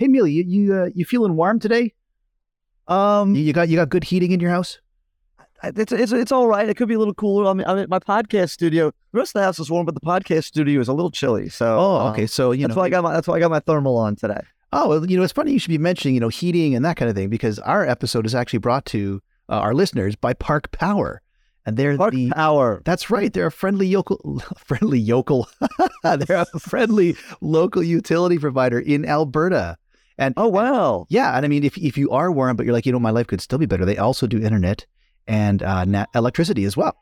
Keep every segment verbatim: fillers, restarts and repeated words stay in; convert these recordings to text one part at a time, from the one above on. Hey, Amelia, you you, uh, you feeling warm today? Um, you got you got good heating in your house? It's it's it's all right. It could be a little cooler. I'm, I'm at my podcast studio. The rest of the house is warm, but the podcast studio is a little chilly. So oh, okay. So you um, know that's why I got my that's why I got my thermal on today. Oh, well, you know, it's funny you should be mentioning, you know, heating and that kind of thing, because our episode is actually brought to uh, our listeners by Park Power. And they're Park the, Power. That's right. They're a friendly yokel, friendly yokel. They're a friendly local utility provider in Alberta. And oh, wow. Yeah. And I mean, if if you are warm, but you're like, you know, my life could still be better. They also do internet and uh, na- electricity as well.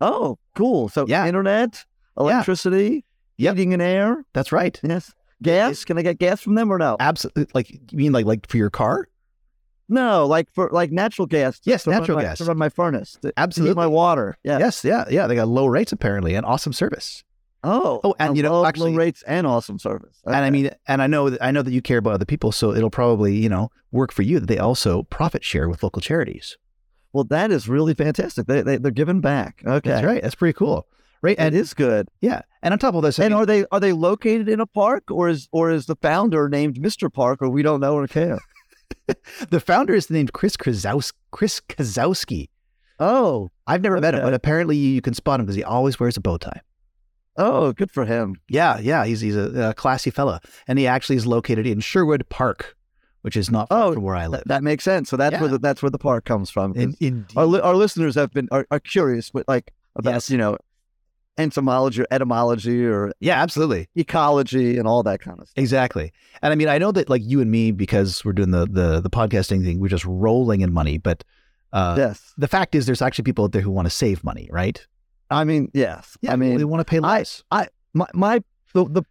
Oh, cool. So yeah. Internet, electricity, yeah. Yep. Heating and air. That's right. Yes. Gas? Can I get gas from them or no? Absolutely. Like, you mean like like for your car? No, like for like natural gas. To, yes, to natural my, gas to run my furnace. To, absolutely, to my water. Yeah. Yes, yeah, yeah. They got low rates apparently and awesome service. Oh, oh, and you know, low, actually, low rates and awesome service. Okay. And I mean, and I know that I know that you care about other people, so it'll probably you know work for you that they also profit share with local charities. Well, that is really fantastic. They, they they're giving back. Okay, that's right. That's pretty cool. Right, and it is good. Yeah, and on top of this, and I mean, are they are they located in a park, or is or is the founder named Mister Park, or we don't know or care? The founder is named Chris Krzyzowski. Chris Krzyzowski. Oh, I've never okay. met him, but apparently you can spot him because he always wears a bow tie. Oh, good for him. Yeah, yeah, he's he's a, a classy fella, and he actually is located in Sherwood Park, which is not far oh, from where I live. That makes sense. So that's yeah. where the, that's where the park comes from. In, in, our, our listeners have been are, are curious, with like about yes. you know. entomology or etymology or yeah absolutely ecology and all that kind of stuff. Exactly. And I mean, I know that like you and me, because we're doing the the, the podcasting thing, we're just rolling in money, but uh yes. the fact is there's actually people out there who want to save money, right? I mean, yes. Yeah, I mean, they want to pay less. I, I my, my the, the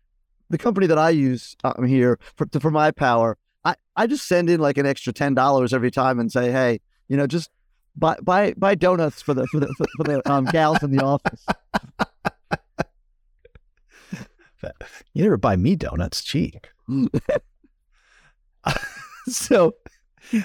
the company that I use um, here for, for my power, I, I just send in like an extra ten dollars every time and say, hey, you know, just buy buy, buy donuts for the for the, for the um, gals in the office. You never buy me donuts, gee. So,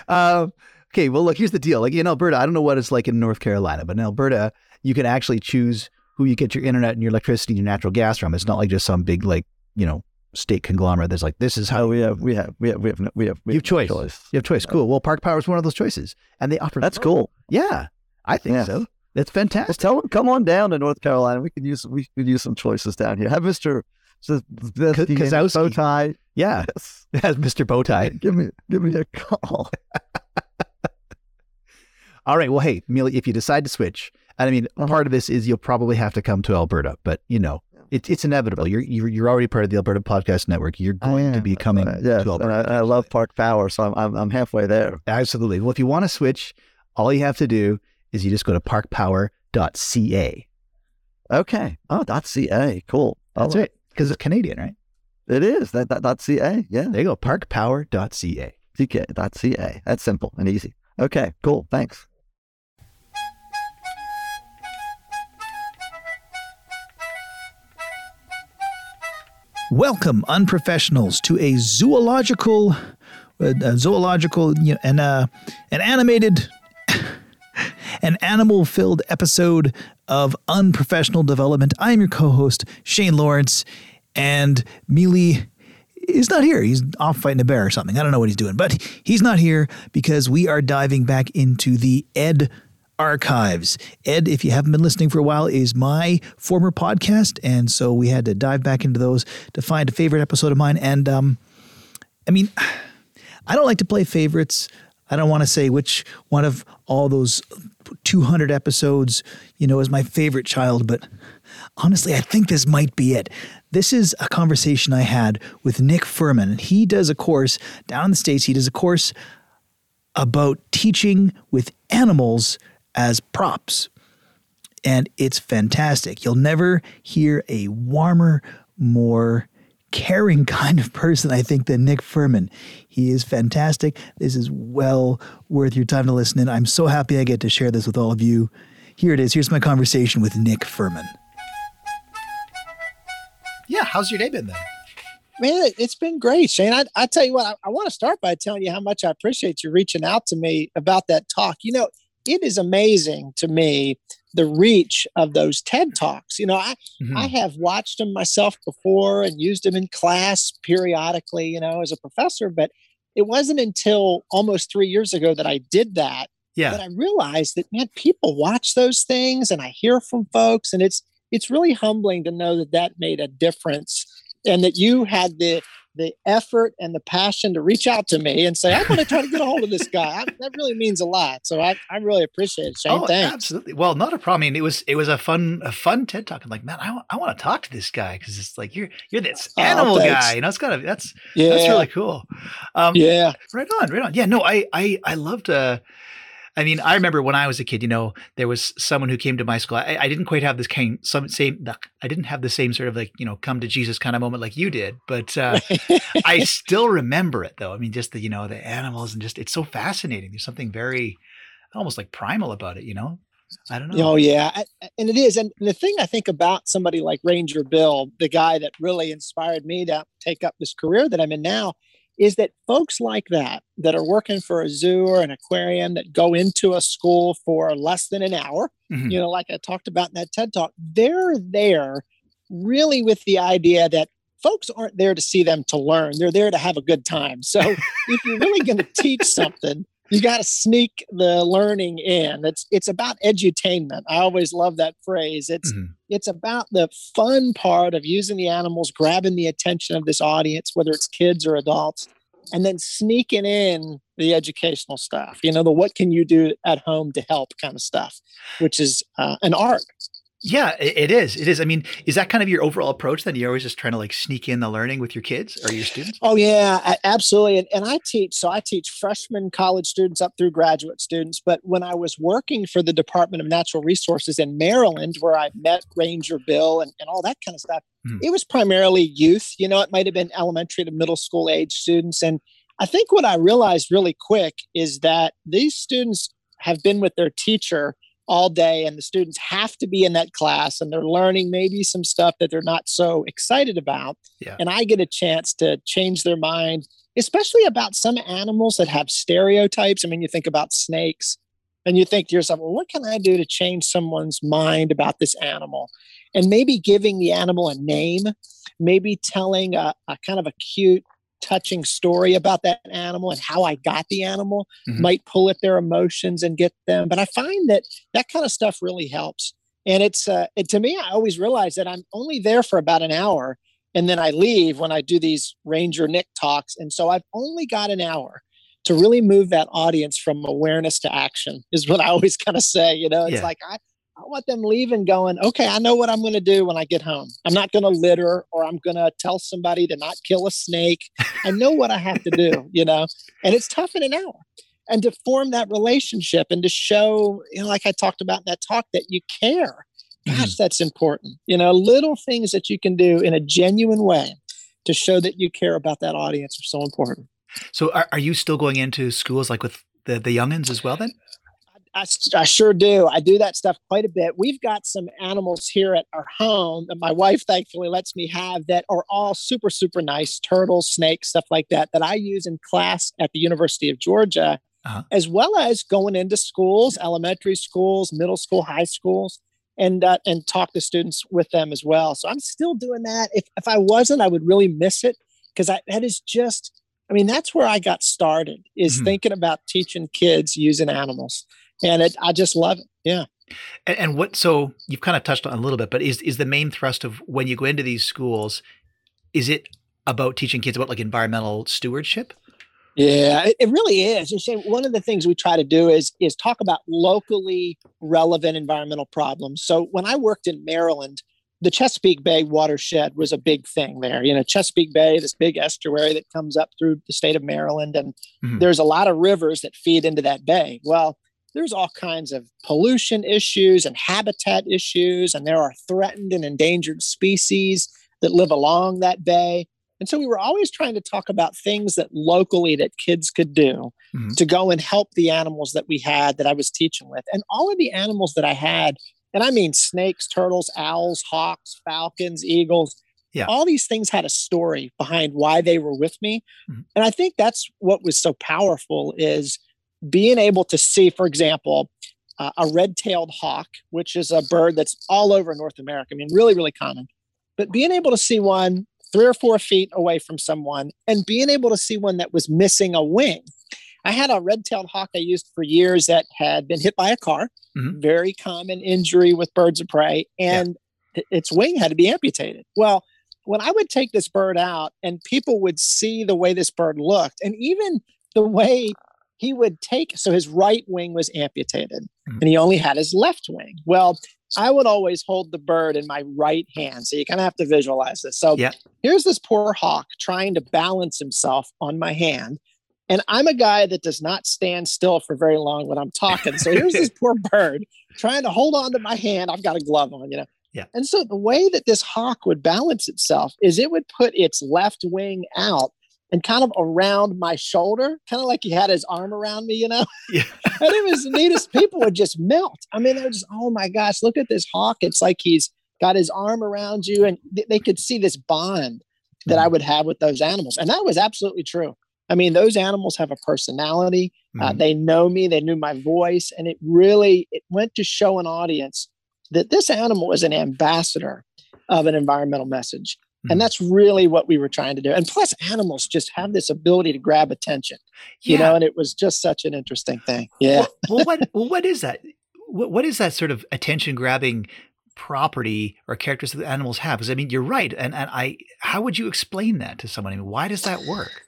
um, okay, well, look, here's the deal. Like in Alberta, I don't know what it's like in North Carolina, but in Alberta, you can actually choose who you get your internet and your electricity and your natural gas from. It's not like just some big, like, you know, state conglomerate that's like, this is how oh, we have, we have, we have, we have, we have, we you have choice. choice. You have choice. Cool. Well, Park Power is one of those choices. And they offer. That's cool. Yeah, I think yes. so. That's fantastic. Just tell them, come on down to North Carolina. We could use we could use some choices down here. Have Mister So that's K- the Bowtie. Yeah. Yes. That's Mister Bowtie. Give me give me a call. All right. Well, hey, Millie, if you decide to switch, and I mean, uh-huh. part of this is you'll probably have to come to Alberta, but you know, it, it's inevitable. You're, you're you're already part of the Alberta Podcast Network. You're going to be coming uh, yes, to Alberta. And I, I love Park Power, so I'm, I'm I'm halfway there. Absolutely. Well, if you want to switch, all you have to do is you just go to park power dot c a. Okay. Oh, .ca. Cool. That's right. Because it's Canadian, right? It is. That, that .ca. Yeah. There you go. park power dot c a. C K dot C A. That's simple and easy. Okay. Cool. Thanks. Welcome, unprofessionals, to a zoological, a zoological, you know, and uh, an animated, an animal-filled episode of Unprofessional Development. I am your co-host, Shane Lawrence, and Mealy is not here. He's off fighting a bear or something. I don't know what he's doing, but he's not here because we are diving back into the Ed archives. Ed, if you haven't been listening for a while, is my former podcast, and so we had to dive back into those to find a favorite episode of mine. And um, I mean, I don't like to play favorites. I don't want to say which one of all those two hundred episodes, you know, is my favorite child, but honestly, I think this might be it. This is a conversation I had with Nick Fuhrman. He does a course down in the States. He does a course about teaching with animals as props, and it's fantastic. You'll never hear a warmer, more caring kind of person, I think, than Nick Fuhrman. He is fantastic. This is well worth your time to listen in. I'm so happy I get to share this with all of you. Here it is. Here's my conversation with Nick Fuhrman. Yeah, how's your day been then? Man, it's been great, Shane. I, I tell you what, I, I want to start by telling you how much I appreciate you reaching out to me about that talk. You know, it is amazing to me the reach of those TED Talks. You know, I, mm-hmm. I have watched them myself before and used them in class periodically, you know, as a professor, but it wasn't until almost three years ago that I did that. Yeah. But I realized that, man, people watch those things and I hear from folks, and it's, it's really humbling to know that that made a difference and that you had the, the effort and the passion to reach out to me and say, I'm going to try to get a hold of this guy. I, that really means a lot. So I, I really appreciate it. Shane, oh, thanks. Absolutely. Well, not a problem. I mean, it was, it was a fun, a fun TED Talk. I'm like, man, I, I want to talk to this guy. Cause it's like, you're, you're this animal oh, guy, you know, it's gotta, that's, yeah. that's really cool. Um, yeah. Right on, right on. Yeah, no, I, I, I loved, uh, I mean, I remember when I was a kid, you know, there was someone who came to my school. I, I didn't quite have this kind of some same, I didn't have the same sort of like, you know, come to Jesus kind of moment like you did, but uh, I still remember it though. I mean, just the, you know, the animals and just, it's so fascinating. There's something very, almost like primal about it, you know? I don't know. Oh yeah. I, and it is. And the thing I think about somebody like Ranger Bill, the guy that really inspired me to take up this career that I'm in now, is that folks like that, that are working for a zoo or an aquarium, that go into a school for less than an hour, mm-hmm. you know, like I talked about in that TED Talk, they're there really with the idea that folks aren't there to see them to learn. They're there to have a good time. So if you're really going to teach something, you got to sneak the learning in. It's it's about edutainment. I always love that phrase. It's mm-hmm. it's about the fun part of using the animals, grabbing the attention of this audience, whether it's kids or adults, and then sneaking in the educational stuff. You know, the what can you do at home to help kind of stuff, which is uh, an art. Yeah, it is. It is. I mean, is that kind of your overall approach then? You're always just trying to like sneak in the learning with your kids or your students? Oh, yeah, absolutely. And, and I teach, so I teach freshman college students up through graduate students. But when I was working for the Department of Natural Resources in Maryland, where I met Ranger Bill and, and all that kind of stuff, hmm. it was primarily youth. You know, it might have been elementary to middle school age students. And I think what I realized really quick is that these students have been with their teacher all day, and the students have to be in that class, and they're learning maybe some stuff that they're not so excited about. Yeah. And I get a chance to change their mind, especially about some animals that have stereotypes. I mean, you think about snakes and you think to yourself, well, what can I do to change someone's mind about this animal? And maybe giving the animal a name, maybe telling a, a kind of a cute, touching story about that animal and how I got the animal mm-hmm. might pull at their emotions and get them. But I find that that kind of stuff really helps. And it's, uh, it, to me, I always realize that I'm only there for about an hour and then I leave when I do these Ranger Nick talks. And so I've only got an hour to really move that audience from awareness to action is what I always kind of say, you know, it's yeah. like, I, I want them leaving going, okay, I know what I'm going to do when I get home. I'm not going to litter, or I'm going to tell somebody to not kill a snake. I know what I have to do, you know, and it's tough in an hour. And to form that relationship and to show, you know, like I talked about in that talk, that you care. Gosh, that's important. You know, little things that you can do in a genuine way to show that you care about that audience are so important. So are, are you still going into schools like with the, the youngins as well then? I, I sure do. I do that stuff quite a bit. We've got some animals here at our home that my wife thankfully lets me have that are all super, super nice, turtles, snakes, stuff like that, that I use in class at the University of Georgia, uh-huh. as well as going into schools, elementary schools, middle school, high schools, and uh, and talk to students with them as well. So I'm still doing that. If, if I wasn't, I would really miss it, because that is just, I mean, that's where I got started, is mm-hmm. thinking about teaching kids using animals. And it, I just love it. Yeah. And, and what, so you've kind of touched on a little bit, but is, is the main thrust of when you go into these schools, is it about teaching kids about like environmental stewardship? Yeah, it, it really is. And Shane, one of the things we try to do is, is talk about locally relevant environmental problems. So when I worked in Maryland, the Chesapeake Bay watershed was a big thing there. You know, Chesapeake Bay, this big estuary that comes up through the state of Maryland, and mm-hmm. there's a lot of rivers that feed into that bay. Well, there's all kinds of pollution issues and habitat issues, and there are threatened and endangered species that live along that bay. And so we were always trying to talk about things that locally that kids could do mm-hmm. to go and help the animals that we had that I was teaching with. And all of the animals that I had, and I mean snakes, turtles, owls, hawks, falcons, eagles, yeah. all these things had a story behind why they were with me. Mm-hmm. And I think that's what was so powerful is being able to see, for example, uh, a red-tailed hawk, which is a bird that's all over North America. I mean, really, really common. But being able to see one three or four feet away from someone and being able to see one that was missing a wing. I had a red-tailed hawk I used for years that had been hit by a car, mm-hmm. very common injury with birds of prey, and yeah. its wing had to be amputated. Well, when I would take this bird out and people would see the way this bird looked, and even the way he would take, so his right wing was amputated mm-hmm. and he only had his left wing. Well, I would always hold the bird in my right hand. So you kind of have to visualize this. So yeah. here's this poor hawk trying to balance himself on my hand. And I'm a guy that does not stand still for very long when I'm talking. So here's this poor bird trying to hold on to my hand. I've got a glove on, you know. Yeah. And so the way that this hawk would balance itself is it would put its left wing out and kind of around my shoulder, kind of like he had his arm around me, you know. Yeah. And it was the neatest. People would just melt. I mean, they're just, oh my gosh, look at this hawk. It's like he's got his arm around you. And th- they could see this bond that mm-hmm. I would have with those animals. And that was absolutely true. I mean, those animals have a personality. Mm-hmm. Uh, they know me. They knew my voice. And it really, it went to show an audience that this animal is an ambassador of an environmental message. Mm-hmm. And that's really what we were trying to do. And plus, animals just have this ability to grab attention, yeah. you know, and it was just such an interesting thing. Yeah. Well, well, what, well what is that? What, what is that sort of attention grabbing property or characteristic that animals have? Because I mean, you're right. And, and I, how would you explain that to someone? I mean, why does that work?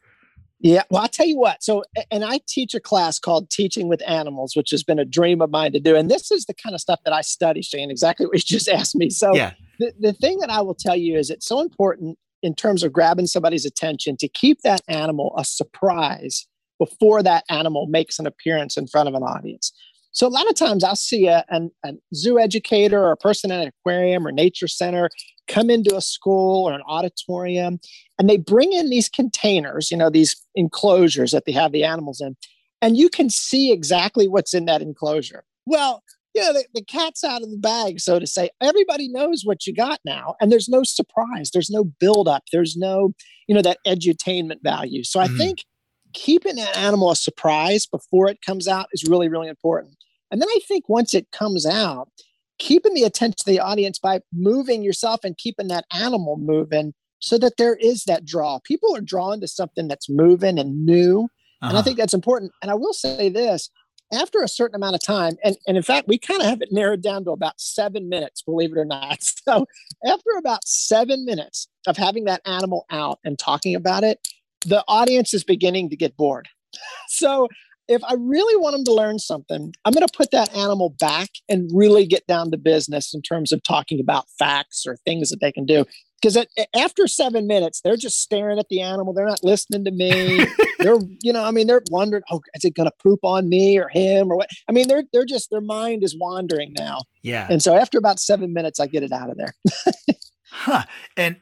Yeah. Well, I'll tell you what. So, and I teach a class called Teaching with Animals, which has been a dream of mine to do. And this is the kind of stuff that I study, Shane, exactly what you just asked me. So yeah. the, the thing that I will tell you is it's so important in terms of grabbing somebody's attention to keep that animal a surprise before that animal makes an appearance in front of an audience. So a lot of times I'll see a, an, a zoo educator or a person at an aquarium or nature center come into a school or an auditorium, and they bring in these containers, you know, these enclosures that they have the animals in, and you can see exactly what's in that enclosure. Well, you know, the, the cat's out of the bag, so to say. Everybody knows what you got now, and there's no surprise. There's no buildup. There's no, you know, that edutainment value. So I mm-hmm. think keeping that animal a surprise before it comes out is really, really important. And then I think once it comes out, keeping the attention of the audience by moving yourself and keeping that animal moving so that there is that draw. People are drawn to something that's moving and new. Uh-huh. And I think that's important. And I will say this, after a certain amount of time, and, and in fact, we kind of have it narrowed down to about seven minutes, believe it or not. So after about seven minutes of having that animal out and talking about it, the audience is beginning to get bored. So if I really want them to learn something, I'm going to put that animal back and really get down to business in terms of talking about facts or things that they can do. Because after seven minutes, they're just staring at the animal. They're not listening to me. They're, you know, I mean, they're wondering, oh, is it going to poop on me or him or what? I mean, they're they're just, their mind is wandering now. Yeah. And so after about seven minutes, I get it out of there. Huh. And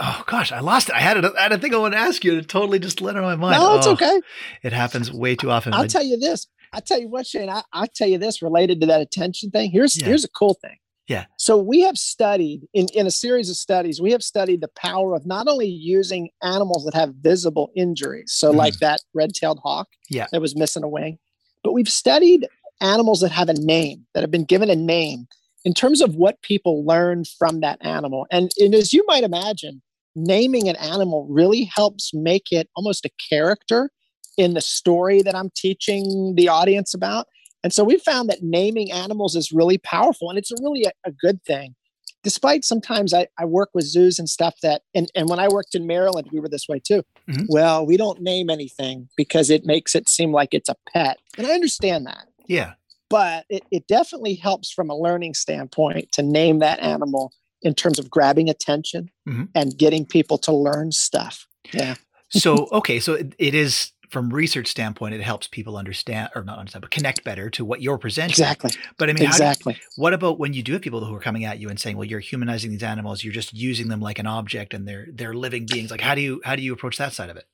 oh gosh, I lost it. I had it. I had a thing I wanted to ask you to totally just let it on my mind. No, it's oh, okay. It happens way too often. I'll tell you this. I'll tell you what, Shane, I, I'll tell you this related to that attention thing. Here's, yeah. here's a cool thing. Yeah. So we have studied in, in a series of studies, we have studied the power of not only using animals that have visible injuries. So mm-hmm. like that red-tailed hawk yeah. that was missing a wing, but we've studied animals that have a name, that have been given a name, in terms of what people learn from that animal. And, and as you might imagine, naming an animal really helps make it almost a character in the story that I'm teaching the audience about. And so we found that naming animals is really powerful, and it's really a, a good thing. Despite sometimes I, I work with zoos and stuff that, and, and when I worked in Maryland, we were this way too. Mm-hmm. Well, we don't name anything because it makes it seem like it's a pet. And I understand that. Yeah. But it, it definitely helps from a learning standpoint to name that animal in terms of grabbing attention mm-hmm. and getting people to learn stuff. Yeah. So, okay. So it, it is from research standpoint, it helps people understand or not understand, but connect better to what you're presenting. Exactly. But I mean, exactly. how do you, what about when you do have people who are coming at you and saying, well, you're humanizing these animals, you're just using them like an object and they're, they're living beings. Like, how do you, how do you approach that side of it?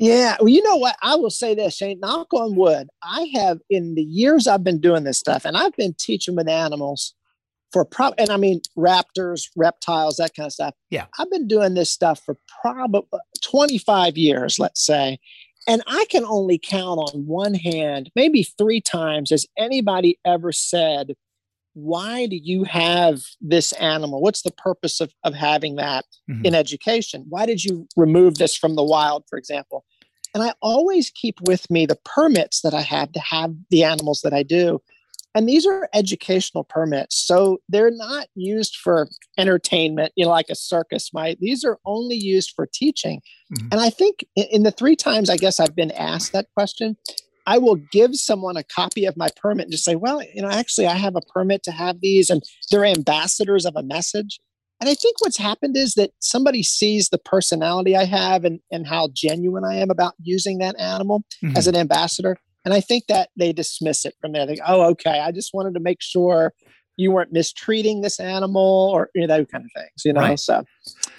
Yeah. Well, you know what? I will say this, Shane, knock on wood. I have, in the years I've been doing this stuff, and I've been teaching with animals for probably, and I mean, raptors, reptiles, that kind of stuff. Yeah. I've been doing this stuff for probably twenty-five years, let's say. And I can only count on one hand, maybe three times, has anybody ever said, why do you have this animal? What's the purpose of, of having that mm-hmm. in education? Why did you remove this from the wild, for example? And I always keep with me the permits that I have to have the animals that I do. And these are educational permits. So they're not used for entertainment, you know, like a circus might. These are only used for teaching. Mm-hmm. And I think in the three times I guess I've been asked that question, I will give someone a copy of my permit and just say, well, you know, actually I have a permit to have these, and they're ambassadors of a message. And I think what's happened is that somebody sees the personality I have and, and how genuine I am about using that animal mm-hmm. as an ambassador. And I think that they dismiss it from there. They go, oh, okay, I just wanted to make sure you weren't mistreating this animal, or you know, that kind of things, you know? Right. So,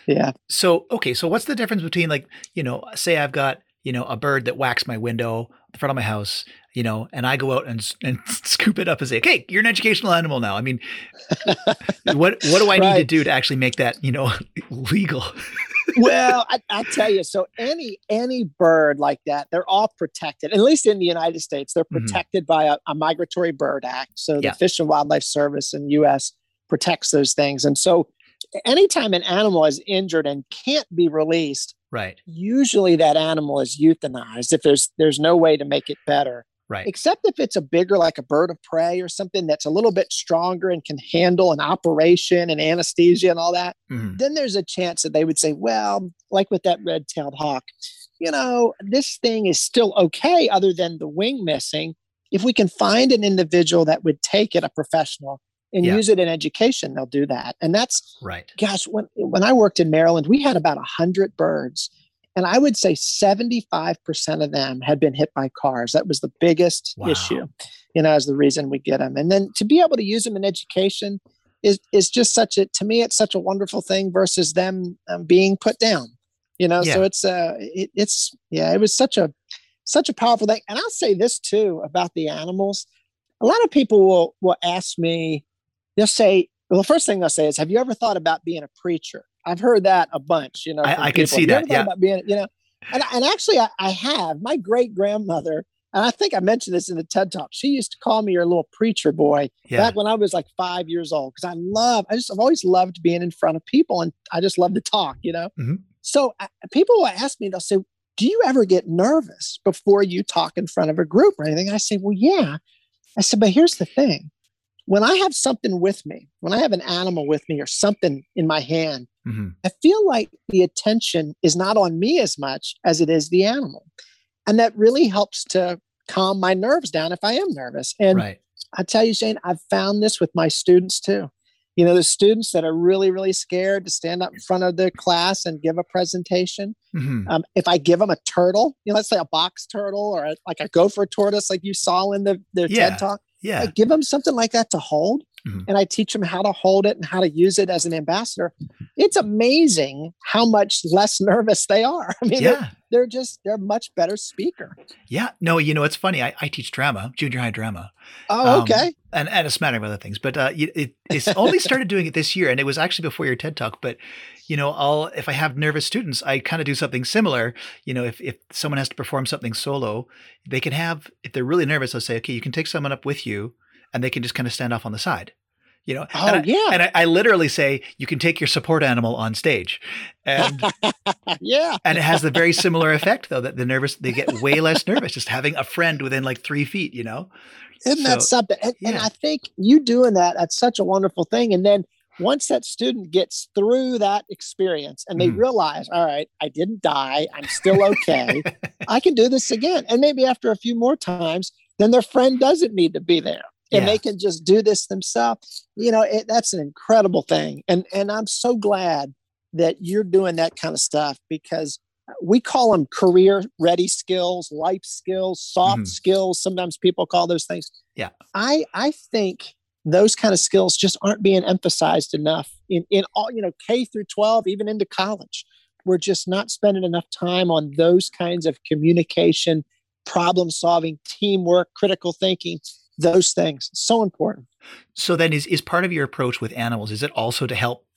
yeah. So, okay. So what's the difference between, like, you know, say I've got, you know, a bird that whacks my window, the front of my house, you know, and I go out and and scoop it up and say, okay, you're an educational animal now. I mean, what what do I right. need to do to actually make that, you know, legal? Well, I, I tell you, so any any bird like that, they're all protected. At least in the United States, they're protected mm-hmm. by a, a Migratory Bird Act. So yeah. the Fish and Wildlife Service in the U S protects those things. And so anytime an animal is injured and can't be released, right. usually that animal is euthanized if there's there's no way to make it better. Right. Except if it's a bigger, like a bird of prey or something that's a little bit stronger and can handle an operation and anesthesia and all that, mm-hmm. then there's a chance that they would say, well, like with that red-tailed hawk, you know, this thing is still okay other than the wing missing. If we can find an individual that would take it, a professional, and yeah. use it in education, they'll do that. And that's, right. gosh, when, when I worked in Maryland, we had about one hundred birds. And I would say seventy-five percent of them had been hit by cars. That was the biggest wow. issue, you know, as the reason we get them. And then to be able to use them in education is is just such a, to me, it's such a wonderful thing versus them um, being put down, you know? Yeah. So it's, uh, it, it's, yeah, it was such a, such a powerful thing. And I'll say this too about the animals. A lot of people will, will ask me, they'll say, well, the first thing they'll say is, have you ever thought about being a preacher? I've heard that a bunch, you know. I, I can see that. Yeah. About being, you know, and, and actually, I, I have. My great grandmother, and I think I mentioned this in the TED Talk. She used to call me her little preacher boy yeah. back when I was like five years old because I love. I just I've always loved being in front of people, and I just love to talk, you know. Mm-hmm. So I, people will ask me, they'll say, "Do you ever get nervous before you talk in front of a group or anything?" And I say, "Well, yeah." I said, "But here's the thing: when I have something with me, when I have an animal with me or something in my hand." Mm-hmm. I feel like the attention is not on me as much as it is the animal. And that really helps to calm my nerves down if I am nervous. And right. I tell you, Shane, I've found this with my students too. You know, the students that are really, really scared to stand up in front of the class and give a presentation. Mm-hmm. Um, if I give them a turtle, you know, let's say a box turtle or a, like a gopher tortoise, like you saw in the, their yeah. TED Talk, yeah. I give them something like that to hold. Mm-hmm. And I teach them how to hold it and how to use it as an ambassador. It's amazing how much less nervous they are. I mean, yeah. they're, they're just, they're a much better speaker. Yeah. No, you know, it's funny. I, I teach drama, junior high drama. Oh, okay. Um, and, and a smattering of other things. But uh, it, it's only started doing it this year. And it was actually before your TED Talk. But, you know, I'll, if I have nervous students, I kind of do something similar. You know, if, if someone has to perform something solo, they can have, if they're really nervous, I'll say, okay, you can take someone up with you. And they can just kind of stand off on the side, you know? Oh, and I, yeah. And I, I literally say, you can take your support animal on stage. And, yeah. and it has the very similar effect though, that the nervous, they get way less nervous just having a friend within like three feet, you know? Isn't so, that something? And, yeah. and I think you doing that, that's such a wonderful thing. And then once that student gets through that experience and they mm. realize, all right, I didn't die. I'm still okay. I can do this again. And maybe after a few more times, then their friend doesn't need to be there. And yeah. they can just do this themselves. You know, it, that's an incredible thing. And and I'm so glad that you're doing that kind of stuff because we call them career ready skills, life skills, soft mm-hmm. skills. Sometimes people call those things. Yeah. I, I think those kind of skills just aren't being emphasized enough in, in all, you know, K through twelve, even into college. We're just not spending enough time on those kinds of communication, problem solving, teamwork, critical thinking. Those things. So important. So then is, is part of your approach with animals, is it also to help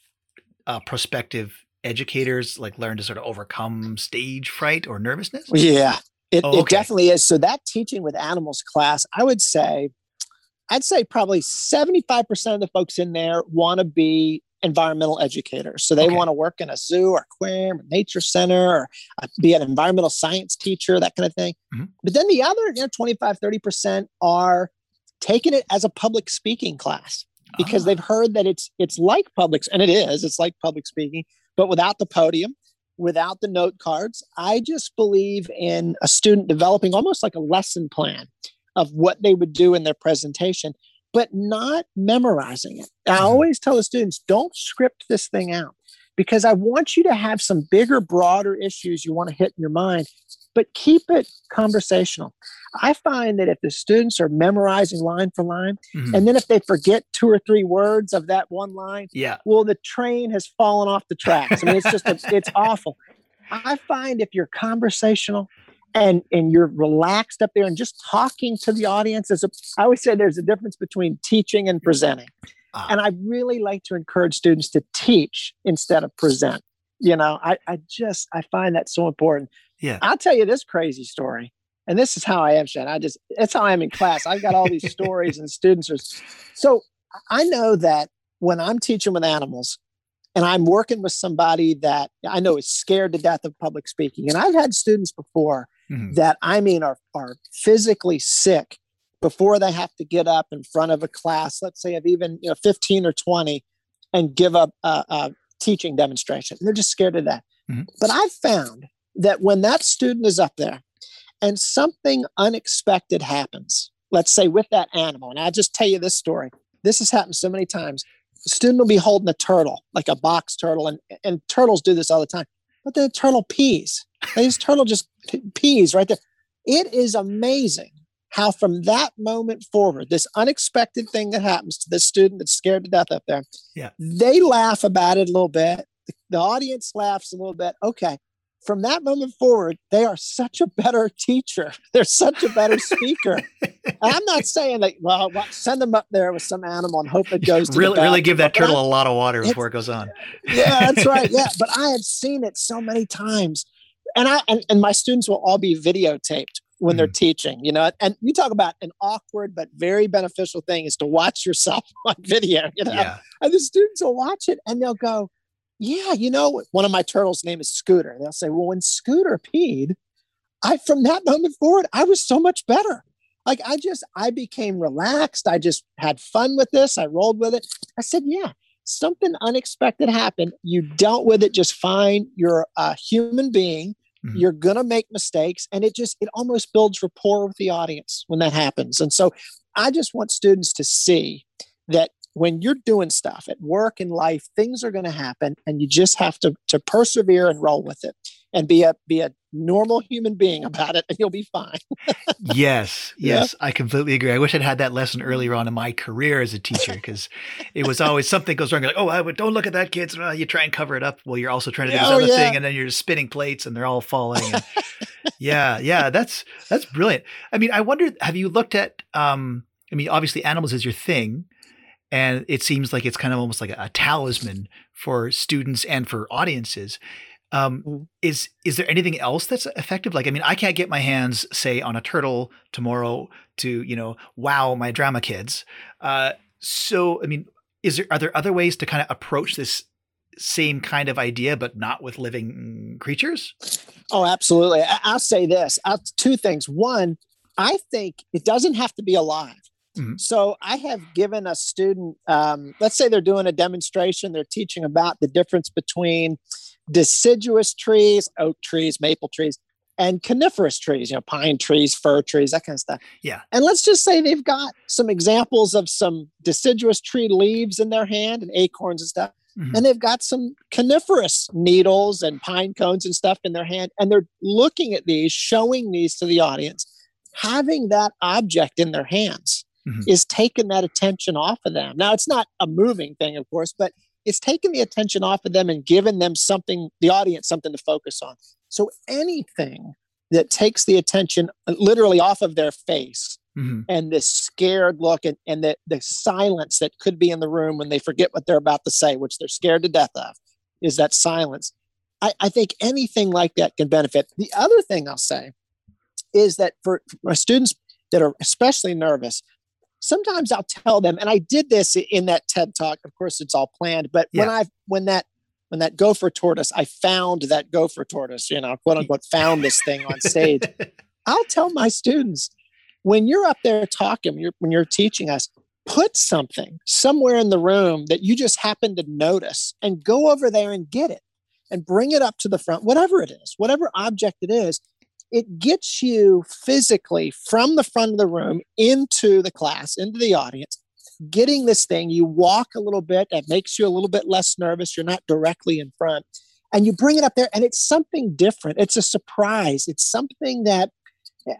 uh, prospective educators like learn to sort of overcome stage fright or nervousness? Yeah, It, oh, okay. It definitely is. So that teaching with animals class, I would say, I'd say probably seventy-five percent of the folks in there want to be environmental educators. So they okay. want to work in a zoo or aquarium, or nature center, or uh, be an environmental science teacher, that kind of thing. Mm-hmm. But then the other, you know, twenty-five, thirty percent are taking it as a public speaking class because ah. they've heard that it's, it's like public, and it is, it's like public speaking, but without the podium, without the note cards. I just believe in a student developing almost like a lesson plan of what they would do in their presentation, but not memorizing it. I always tell the students, don't script this thing out because I want you to have some bigger, broader issues you want to hit in your mind, but keep it conversational. I find that if the students are memorizing line for line, mm-hmm. and then if they forget two or three words of that one line, yeah. well, the train has fallen off the tracks. I mean, it's just, a, it's awful. I find if you're conversational, And and you're relaxed up there and just talking to the audience. As a, I always say there's a difference between teaching and presenting. Ah. And I really like to encourage students to teach instead of present. You know, I, I just, I find that so important. Yeah. I'll tell you this crazy story. And this is how I am, Shane. I just, that's how I am in class. I've got all these stories and students are. So I know that when I'm teaching with animals, and I'm working with somebody that I know is scared to death of public speaking. And I've had students before mm-hmm. that, I mean, are, are physically sick before they have to get up in front of a class, let's say of even you know fifteen or twenty, and give up a, a teaching demonstration. They're just scared of that. Mm-hmm. But I've found that when that student is up there and something unexpected happens, let's say with that animal, and I'll just tell you this story. This has happened so many times. The student will be holding a turtle, like a box turtle, and, and turtles do this all the time. But the turtle pees. This turtle just pees right there. It is amazing how from that moment forward, this unexpected thing that happens to this student that's scared to death up there, yeah. they laugh about it a little bit. The, the audience laughs a little bit. Okay. From that moment forward, they are such a better teacher. They're such a better speaker. And I'm not saying that, well, send them up there with some animal and hope it goes to really, the really give that turtle I, a lot of water before it goes on. Yeah, that's right. Yeah. But I have seen it so many times. And I and, and my students will all be videotaped when mm. they're teaching, you know, and you talk about an awkward but very beneficial thing is to watch yourself on video, you know, yeah. and the students will watch it and they'll go, yeah, you know, one of my turtles' name is Scooter. They'll say, well, when Scooter peed, I, from that moment forward, I was so much better. Like I just, I became relaxed. I just had fun with this. I rolled with it. I said, yeah, something unexpected happened. You dealt with it just fine. You're a human being. Mm-hmm. You're going to make mistakes. And it just, it almost builds rapport with the audience when that happens. And so I just want students to see that when you're doing stuff at work and life, things are going to happen and you just have to, to persevere and roll with it and be a, be a normal human being about it and you'll be fine. Yes. Yes. Yeah. I completely agree. I wish I'd had that lesson earlier on in my career as a teacher, because it was always something goes wrong. You're like, oh, I would, don't look at that, kids. Oh, you try and cover it up. Well, you're also trying to do this oh, other yeah. thing. And then you're just spinning plates and they're all falling. And yeah. Yeah. That's, that's brilliant. I mean, I wonder, have you looked at, um, I mean, obviously animals is your thing. And it seems like it's kind of almost like a, a talisman for students and for audiences. Um, is is there anything else that's effective? Like, I mean, I can't get my hands, say, on a turtle tomorrow to, you know, wow my drama kids. Uh, so, I mean, is there are there other ways to kind of approach this same kind of idea, but not with living creatures? Oh, absolutely. I, I'll say this. I'll, two things. One, I think it doesn't have to be alive. Mm-hmm. So I have given a student, um, let's say they're doing a demonstration, they're teaching about the difference between deciduous trees, oak trees, maple trees, and coniferous trees, you know, pine trees, fir trees, that kind of stuff. Yeah. And let's just say they've got some examples of some deciduous tree leaves in their hand and acorns and stuff. Mm-hmm. And they've got some coniferous needles and pine cones and stuff in their hand. And they're looking at these, showing these to the audience, having that object in their hands. Mm-hmm. Is taking that attention off of them. Now, it's not a moving thing, of course, but it's taking the attention off of them and giving them something, the audience, something to focus on. So anything that takes the attention literally off of their face mm-hmm. and this scared look and, and the, the silence that could be in the room when they forget what they're about to say, which they're scared to death of, is that silence. I, I think anything like that can benefit. The other thing I'll say is that for my students that are especially nervous, sometimes I'll tell them, and I did this in that TED Talk. Of course, it's all planned, but yeah. when I when that when that gopher tortoise, I found that gopher tortoise, you know, quote unquote, found this thing on stage. I'll tell my students, when you're up there talking, you're, when you're teaching us, put something somewhere in the room that you just happen to notice and go over there and get it and bring it up to the front, whatever it is, whatever object it is, it gets you physically from the front of the room into the class, into the audience, getting this thing. You walk a little bit, that makes you a little bit less nervous. You're not directly in front, and you bring it up there, and it's something different. It's a surprise. It's something that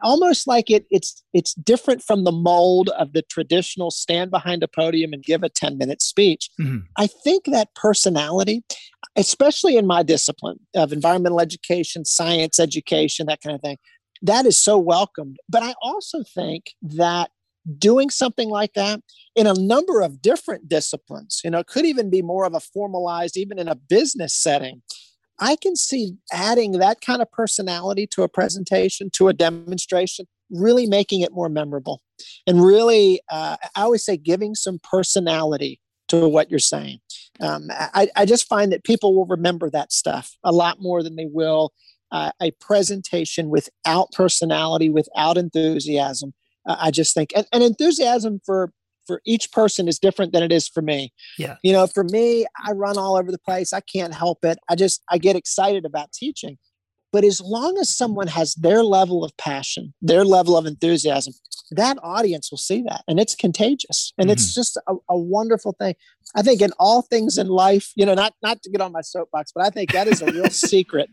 almost like it, it's it's different from the mold of the traditional stand behind a podium and give a ten-minute speech. Mm-hmm. I think that personality, especially in my discipline of environmental education, science education, that kind of thing, that is so welcomed. But I also think that doing something like that in a number of different disciplines, you know, it could even be more of a formalized, even in a business setting, I can see adding that kind of personality to a presentation, to a demonstration, really making it more memorable. And really, uh, I always say giving some personality to what you're saying. Um, I, I just find that people will remember that stuff a lot more than they will uh, a presentation without personality, without enthusiasm. Uh, I just think, and, and enthusiasm for for each person is different than it is for me. Yeah. You know, for me, I run all over the place. I can't help it. I just, I get excited about teaching. But as long as someone has their level of passion, their level of enthusiasm, that audience will see that. And it's contagious. And mm-hmm. it's just a, a wonderful thing. I think in all things in life, you know, not, not to get on my soapbox, but I think that is a real secret.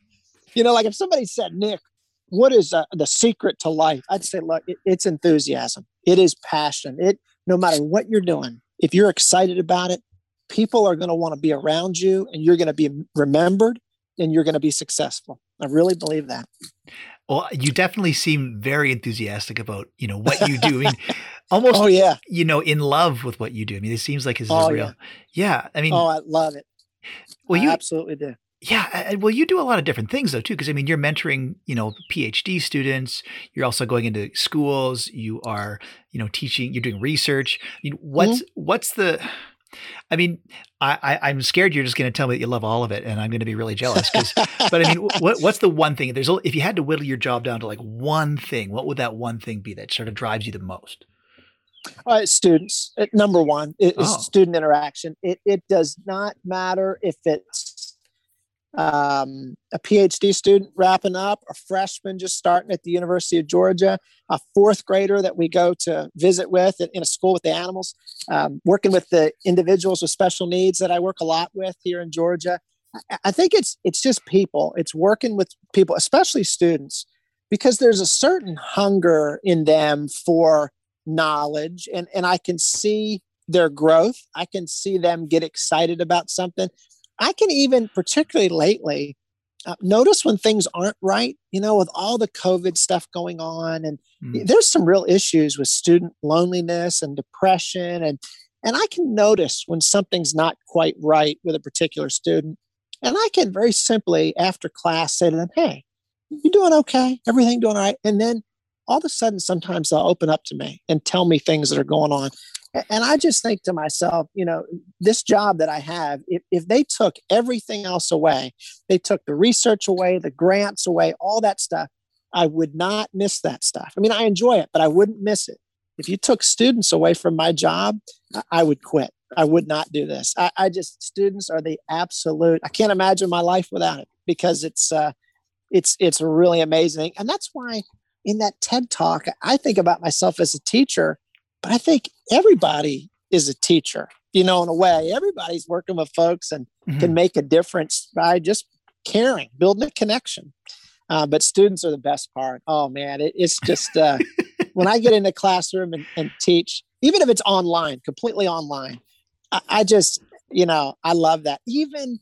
You know, like if somebody said, Nick, what is uh, the secret to life? I'd say, look, it, it's enthusiasm. It is passion. It, no matter what you're doing, if you're excited about it, people are going to want to be around you, and you're going to be remembered, and you're going to be successful. I really believe that. Well, you definitely seem very enthusiastic about, you know, what you do. I mean, almost, oh, yeah. you know, in love with what you do. I mean, it seems like this is oh, real. Yeah. yeah. I mean, oh, I love it. Well, I you absolutely do. Yeah. Well, you do a lot of different things though, too, because I mean, you're mentoring, you know, PhD students. You're also going into schools. You are, you know, teaching, you're doing research. I mean, what's, mm-hmm. what's the, I mean, I, I, I'm scared you're just going to tell me that you love all of it, and I'm going to be really jealous. But I mean, what, what's the one thing, there's, if you had to whittle your job down to like one thing, what would that one thing be that sort of drives you the most? Uh, students, number one, is oh. student interaction. It, it does not matter if it's, Um, a PhD student wrapping up, a freshman just starting at the University of Georgia, a fourth grader that we go to visit with in a school with the animals, um, working with the individuals with special needs that I work a lot with here in Georgia. I, I think it's it's just people. It's working with people, especially students, because there's a certain hunger in them for knowledge, and, and I can see their growth. I can see them get excited about something. I can even, particularly lately, uh, notice when things aren't right, you know, with all the COVID stuff going on. And mm. there's some real issues with student loneliness and depression. And, and I can notice when something's not quite right with a particular student. And I can very simply, after class, say to them, hey, you doing okay? Everything doing all right? And then all of a sudden, sometimes they'll open up to me and tell me things that are going on. And I just think to myself, you know, this job that I have, if, if they took everything else away, they took the research away, the grants away, all that stuff, I would not miss that stuff. I mean, I enjoy it, but I wouldn't miss it. If you took students away from my job, I would quit. I would not do this. I, I just, students are the absolute, I can't imagine my life without it, because it's, uh, it's, it's really amazing. And that's why in that TED Talk, I think about myself as a teacher. But I think everybody is a teacher, you know, in a way. Everybody's working with folks and mm-hmm. can make a difference by just caring, building a connection. Uh, but students are the best part. Oh, man, it, it's just uh, when I get in the classroom and, and teach, even if it's online, completely online, I, I just, you know, I love that. Even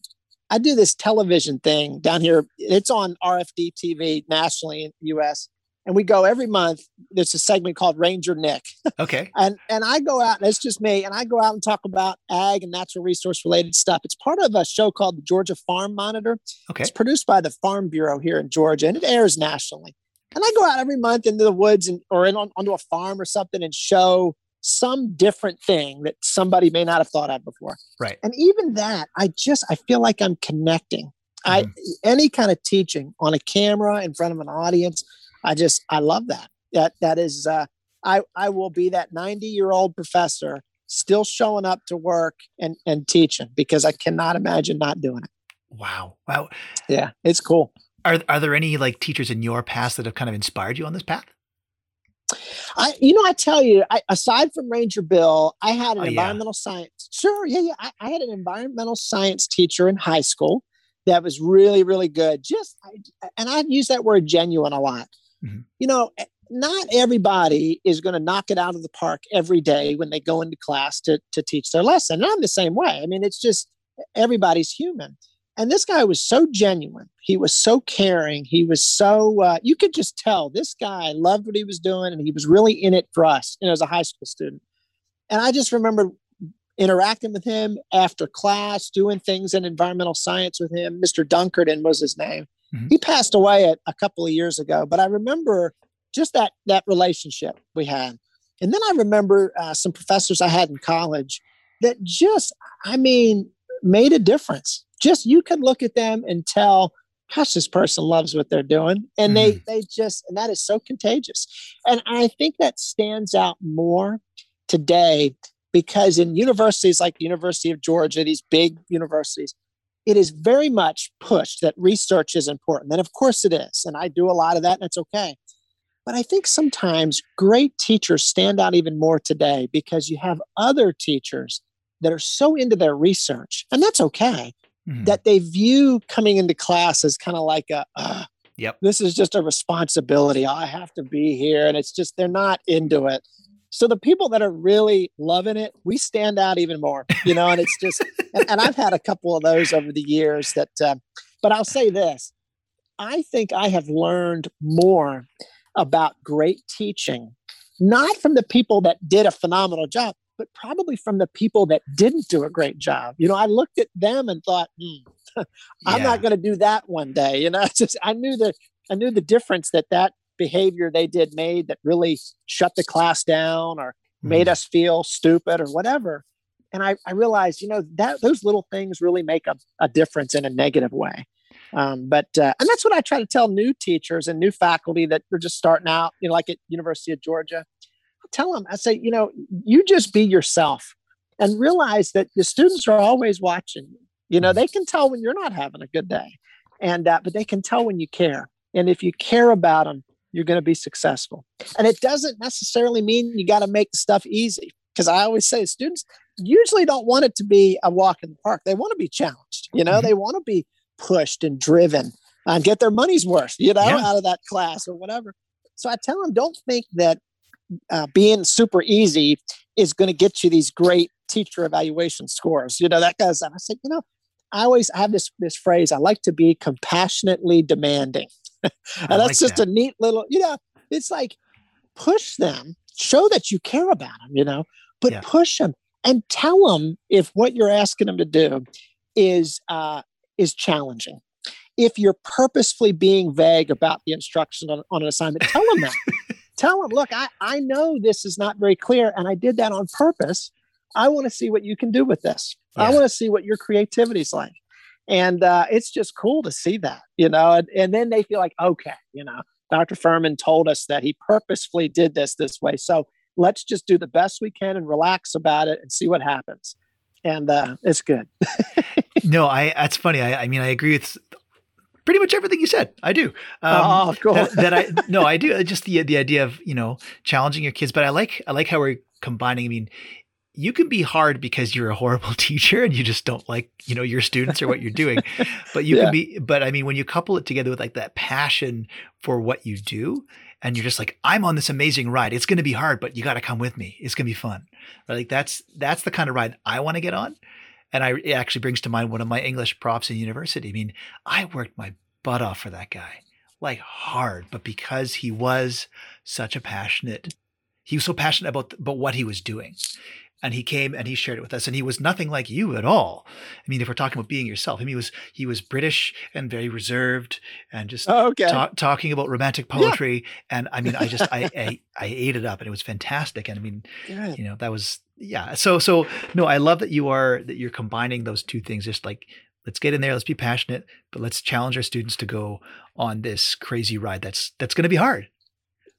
I do this television thing down here. It's on R F D T V nationally in the U S, and we go every month. There's a segment called Ranger Nick. Okay. and and I go out, and it's just me, and I go out and talk about ag and natural resource related stuff. It's part of a show called the Georgia Farm Monitor. Okay. It's produced by the Farm Bureau here in Georgia, and it airs nationally. And I go out every month into the woods and or in, on, onto a farm or something and show some different thing that somebody may not have thought of before. Right. And even that, I just, I feel like I'm connecting. Mm-hmm. I, any kind of teaching on a camera in front of an audience, I just, I love that. That, that is, uh, I, I will be that ninety year old professor still showing up to work and, and teaching, because I cannot imagine not doing it. Wow. Wow. Yeah. It's cool. Are are there any like teachers in your past that have kind of inspired you on this path? I, you know, I tell you, I, aside from Ranger Bill, I had an oh, environmental yeah. science. Sure. Yeah. Yeah. I, I had an environmental science teacher in high school that was really, really good. Just, I, and I use that word genuine a lot. Mm-hmm. You know, not everybody is going to knock it out of the park every day when they go into class to, to teach their lesson. And I'm the same way. I mean, it's just, everybody's human. And this guy was so genuine. He was so caring. He was so, uh, you could just tell this guy loved what he was doing, and he was really in it for us, you know, as a high school student. And I just remember interacting with him after class, doing things in environmental science with him. Mister Dunkerton was his name. Mm-hmm. He passed away a, a couple of years ago, but I remember just that, that relationship we had. And then I remember uh, some professors I had in college that just, I mean, made a difference. Just, you can look at them and tell, gosh, this person loves what they're doing. And mm. they, they just, and that is so contagious. And I think that stands out more today, because in universities like the University of Georgia, these big universities, it is very much pushed that research is important. And of course it is. And I do a lot of that, and it's okay. But I think sometimes great teachers stand out even more today, because you have other teachers that are so into their research, and that's okay. Mm-hmm. That they view coming into class as kind of like a, uh, yep, this is just a responsibility. I have to be here. And it's just, they're not into it. So the people that are really loving it, we stand out even more, you know, and it's just, and, and I've had a couple of those over the years that, uh, but I'll say this, I think I have learned more about great teaching, not from the people that did a phenomenal job, but probably from the people that didn't do a great job. You know, I looked at them and thought, mm, I'm yeah. not going to do that one day. You know, it's just, I knew that I knew the difference that that behavior they did made, that really shut the class down or mm. made us feel stupid or whatever. And I, I realized, you know, that those little things really make a, a difference in a negative way. Um, but, uh, and that's what I try to tell new teachers and new faculty that are just starting out, you know, like at University of Georgia. Tell them, I say, you know, you just be yourself and realize that the students are always watching you. You know, they can tell when you're not having a good day, and uh, but they can tell when you care. And if you care about them, you're going to be successful. And it doesn't necessarily mean you got to make the stuff easy, because I always say students usually don't want it to be a walk in the park. They want to be challenged. You know, mm-hmm. they want to be pushed and driven and get their money's worth, you know, yeah. out of that class or whatever. So I tell them, don't think that Uh, being super easy is going to get you these great teacher evaluation scores. You know, that goes on. I said, you know, I always I have this, this phrase. I like to be compassionately demanding. and that's like just that. a neat little, you know, it's like, push them, show that you care about them, you know, but yeah. push them and tell them if what you're asking them to do is, uh, is challenging. If you're purposefully being vague about the instruction on, on an assignment, tell them that. Tell them, look, I, I know this is not very clear, and I did that on purpose. I want to see what you can do with this. Yeah. I want to see what your creativity is like. And uh, it's just cool to see that, you know, and, and then they feel like, okay, you know, Doctor Fuhrman told us that he purposefully did this this way. So let's just do the best we can and relax about it and see what happens. And uh, it's good. No, I, that's funny. I, I mean, I agree with pretty much everything you said. I do. Um, oh, cool. that, that I, no, I do. Just the, the idea of, you know, challenging your kids, but I like, I like how we're combining. I mean, you can be hard because you're a horrible teacher and you just don't like, you know, your students or what you're doing, but you yeah. can be, but I mean, when you couple it together with like that passion for what you do, and you're just like, I'm on this amazing ride. It's going to be hard, but you got to come with me. It's going to be fun. But like, that's, that's the kind of ride I want to get on. And I, it actually brings to mind one of my English profs in university. I mean, I worked my butt off for that guy, like hard, but because he was such a passionate, he was so passionate about, about what he was doing. And he came and he shared it with us. And he was nothing like you at all. I mean, if we're talking about being yourself, I mean, he was he was British and very reserved and just oh, okay. ta- talking about romantic poetry. Yeah. And I mean, I just I, I I ate it up, and it was fantastic. And I mean, yeah. you know, that was yeah. So so no, I love that you are that you're combining those two things. Just like, let's get in there, let's be passionate, but let's challenge our students to go on this crazy ride. That's that's going to be hard.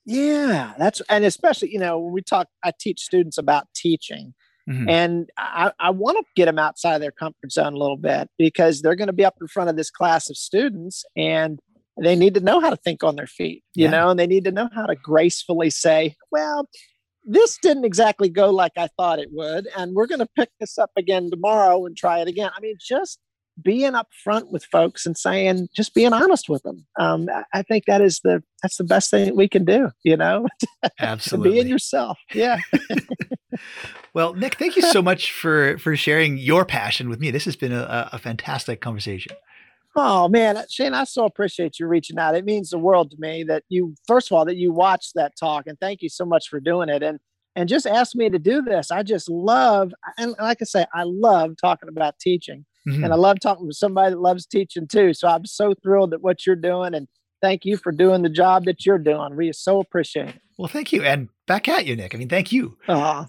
Yeah, that's, and especially, you know, when we talk, I teach students about teaching, mm-hmm. and I, I want to get them outside of their comfort zone a little bit, because they're going to be up in front of this class of students, and they need to know how to think on their feet, you yeah. know, and they need to know how to gracefully say, well, this didn't exactly go like I thought it would, and we're going to pick this up again tomorrow and try it again. I mean, just being upfront with folks and saying, just being honest with them. Um, I think that is the, that's the best thing that we can do, you know, absolutely. Being yourself. Yeah. Well, Nick, thank you so much for, for sharing your passion with me. This has been a, a fantastic conversation. Oh man, Shane, I so appreciate you reaching out. It means the world to me that you, first of all, that you watched that talk, and thank you so much for doing it. And, and just asked me to do this. I just love, and like I say, I love talking about teaching. Mm-hmm. And I love talking to somebody that loves teaching too. So I'm so thrilled at what you're doing, and thank you for doing the job that you're doing. We so appreciate it. Well, thank you. And back at you, Nick. I mean, thank you. Uh,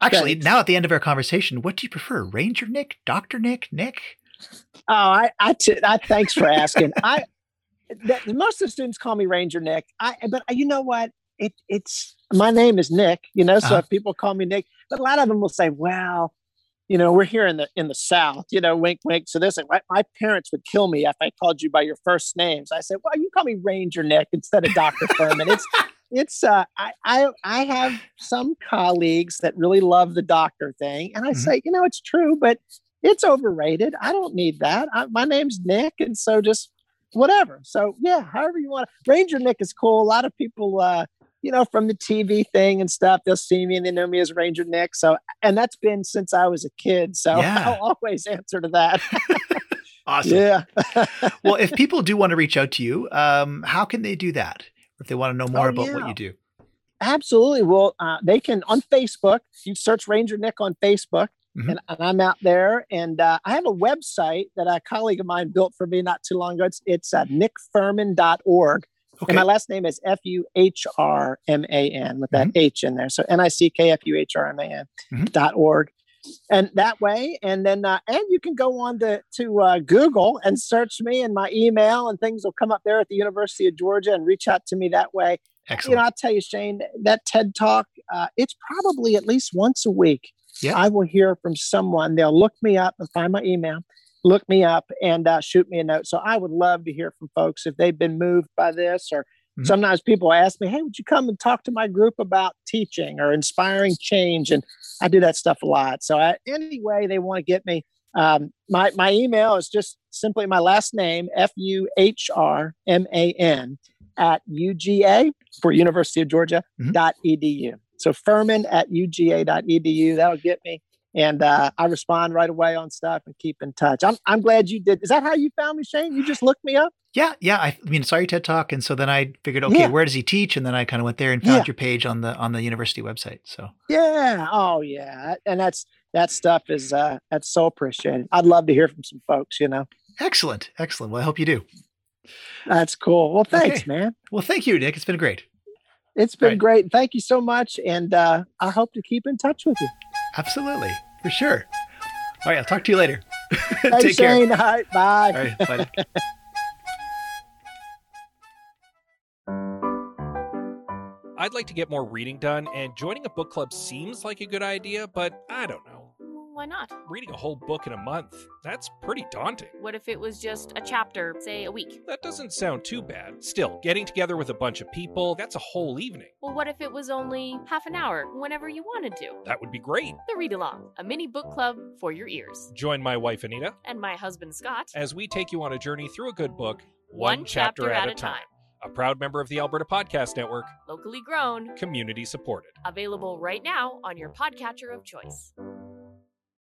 Actually, thanks. Now at the end of our conversation, what do you prefer? Ranger Nick, Doctor Nick, Nick? Oh, I, I, t- I thanks for asking. I, that, most of the students call me Ranger Nick. I, but you know what? It, it's, my name is Nick, you know, so uh-huh. if people call me Nick, but a lot of them will say, wow. You know, we're here in the in the South, you know, wink, wink. So this, my, my parents would kill me if I called you by your first names. I said, well, you call me Ranger Nick instead of Doctor Fuhrman. It's, it's, uh, I, I, I have some colleagues that really love the doctor thing. And I mm-hmm. say, you know, it's true, but it's overrated. I don't need that. I, my name's Nick. And so just whatever. So yeah, however you want to. Ranger Nick is cool. A lot of people, uh, you know, from the T V thing and stuff, they'll see me and they know me as Ranger Nick. So, and that's been since I was a kid. So yeah. I'll always answer to that. Awesome. Yeah. Well, if people do want to reach out to you, um, how can they do that? If they want to know more oh, about yeah. what you do? Absolutely. Well, uh, they can on Facebook, you search Ranger Nick on Facebook. Mm-hmm. And, and I'm out there, and uh, I have a website that a colleague of mine built for me not too long ago. It's, it's uh, nick fuhrman dot org. Okay. And my last name is F U H R M A N with that mm-hmm. H in there. So N I C K F U H R M A N mm-hmm. dot org. And that way, and then, uh, and you can go on to, to uh, Google and search me, and my email and things will come up there at the University of Georgia, and reach out to me that way. Excellent. You know, I'll tell you, Shane, that TED Talk, uh, it's probably at least once a week. Yeah. I will hear from someone. They'll look me up and find my email. Look me up and uh, shoot me a note. So I would love to hear from folks if they've been moved by this, or mm-hmm. sometimes people ask me, hey, would you come and talk to my group about teaching or inspiring change? And I do that stuff a lot. So I, any way they want to get me, um, my, my email is just simply my last name, F U H R M A N at U G A for University of Georgia mm-hmm. dot E D U. So Fuhrman at U G A dot E D U, that'll get me. And uh, I respond right away on stuff and keep in touch. I'm I'm glad you did. Is that how you found me, Shane? You just looked me up? Yeah, yeah. I, I mean, sorry, TED Talk, and so then I figured, okay, yeah. where does he teach? And then I kind of went there and found yeah. your page on the on the university website. So yeah, oh yeah, and that's that stuff is uh, that's so appreciated. I'd love to hear from some folks, you know. Excellent, excellent. Well, I hope you do. That's cool. Well, thanks, okay. man. Well, thank you, Nick. It's been great. It's been right. great. Thank you so much, and uh, I hope to keep in touch with you. Absolutely. For sure. All right. I'll talk to you later. Thanks, Take Shane. care. All right, bye. All right, bye. I'd like to get more reading done, and joining a book club seems like a good idea, but I don't know. Why not? Reading a whole book in a month, that's pretty daunting. What if it was just a chapter, say a week? That doesn't sound too bad. Still, getting together with a bunch of people, that's a whole evening. Well, what if it was only half an hour, whenever you wanted to? That would be great. The Read-Along, a mini book club for your ears. Join my wife, Anita. And my husband, Scott. As we take you on a journey through a good book, one, one chapter, chapter at, at a time. time. A proud member of the Alberta Podcast Network. Locally grown. Community supported. Available right now on your podcatcher of choice.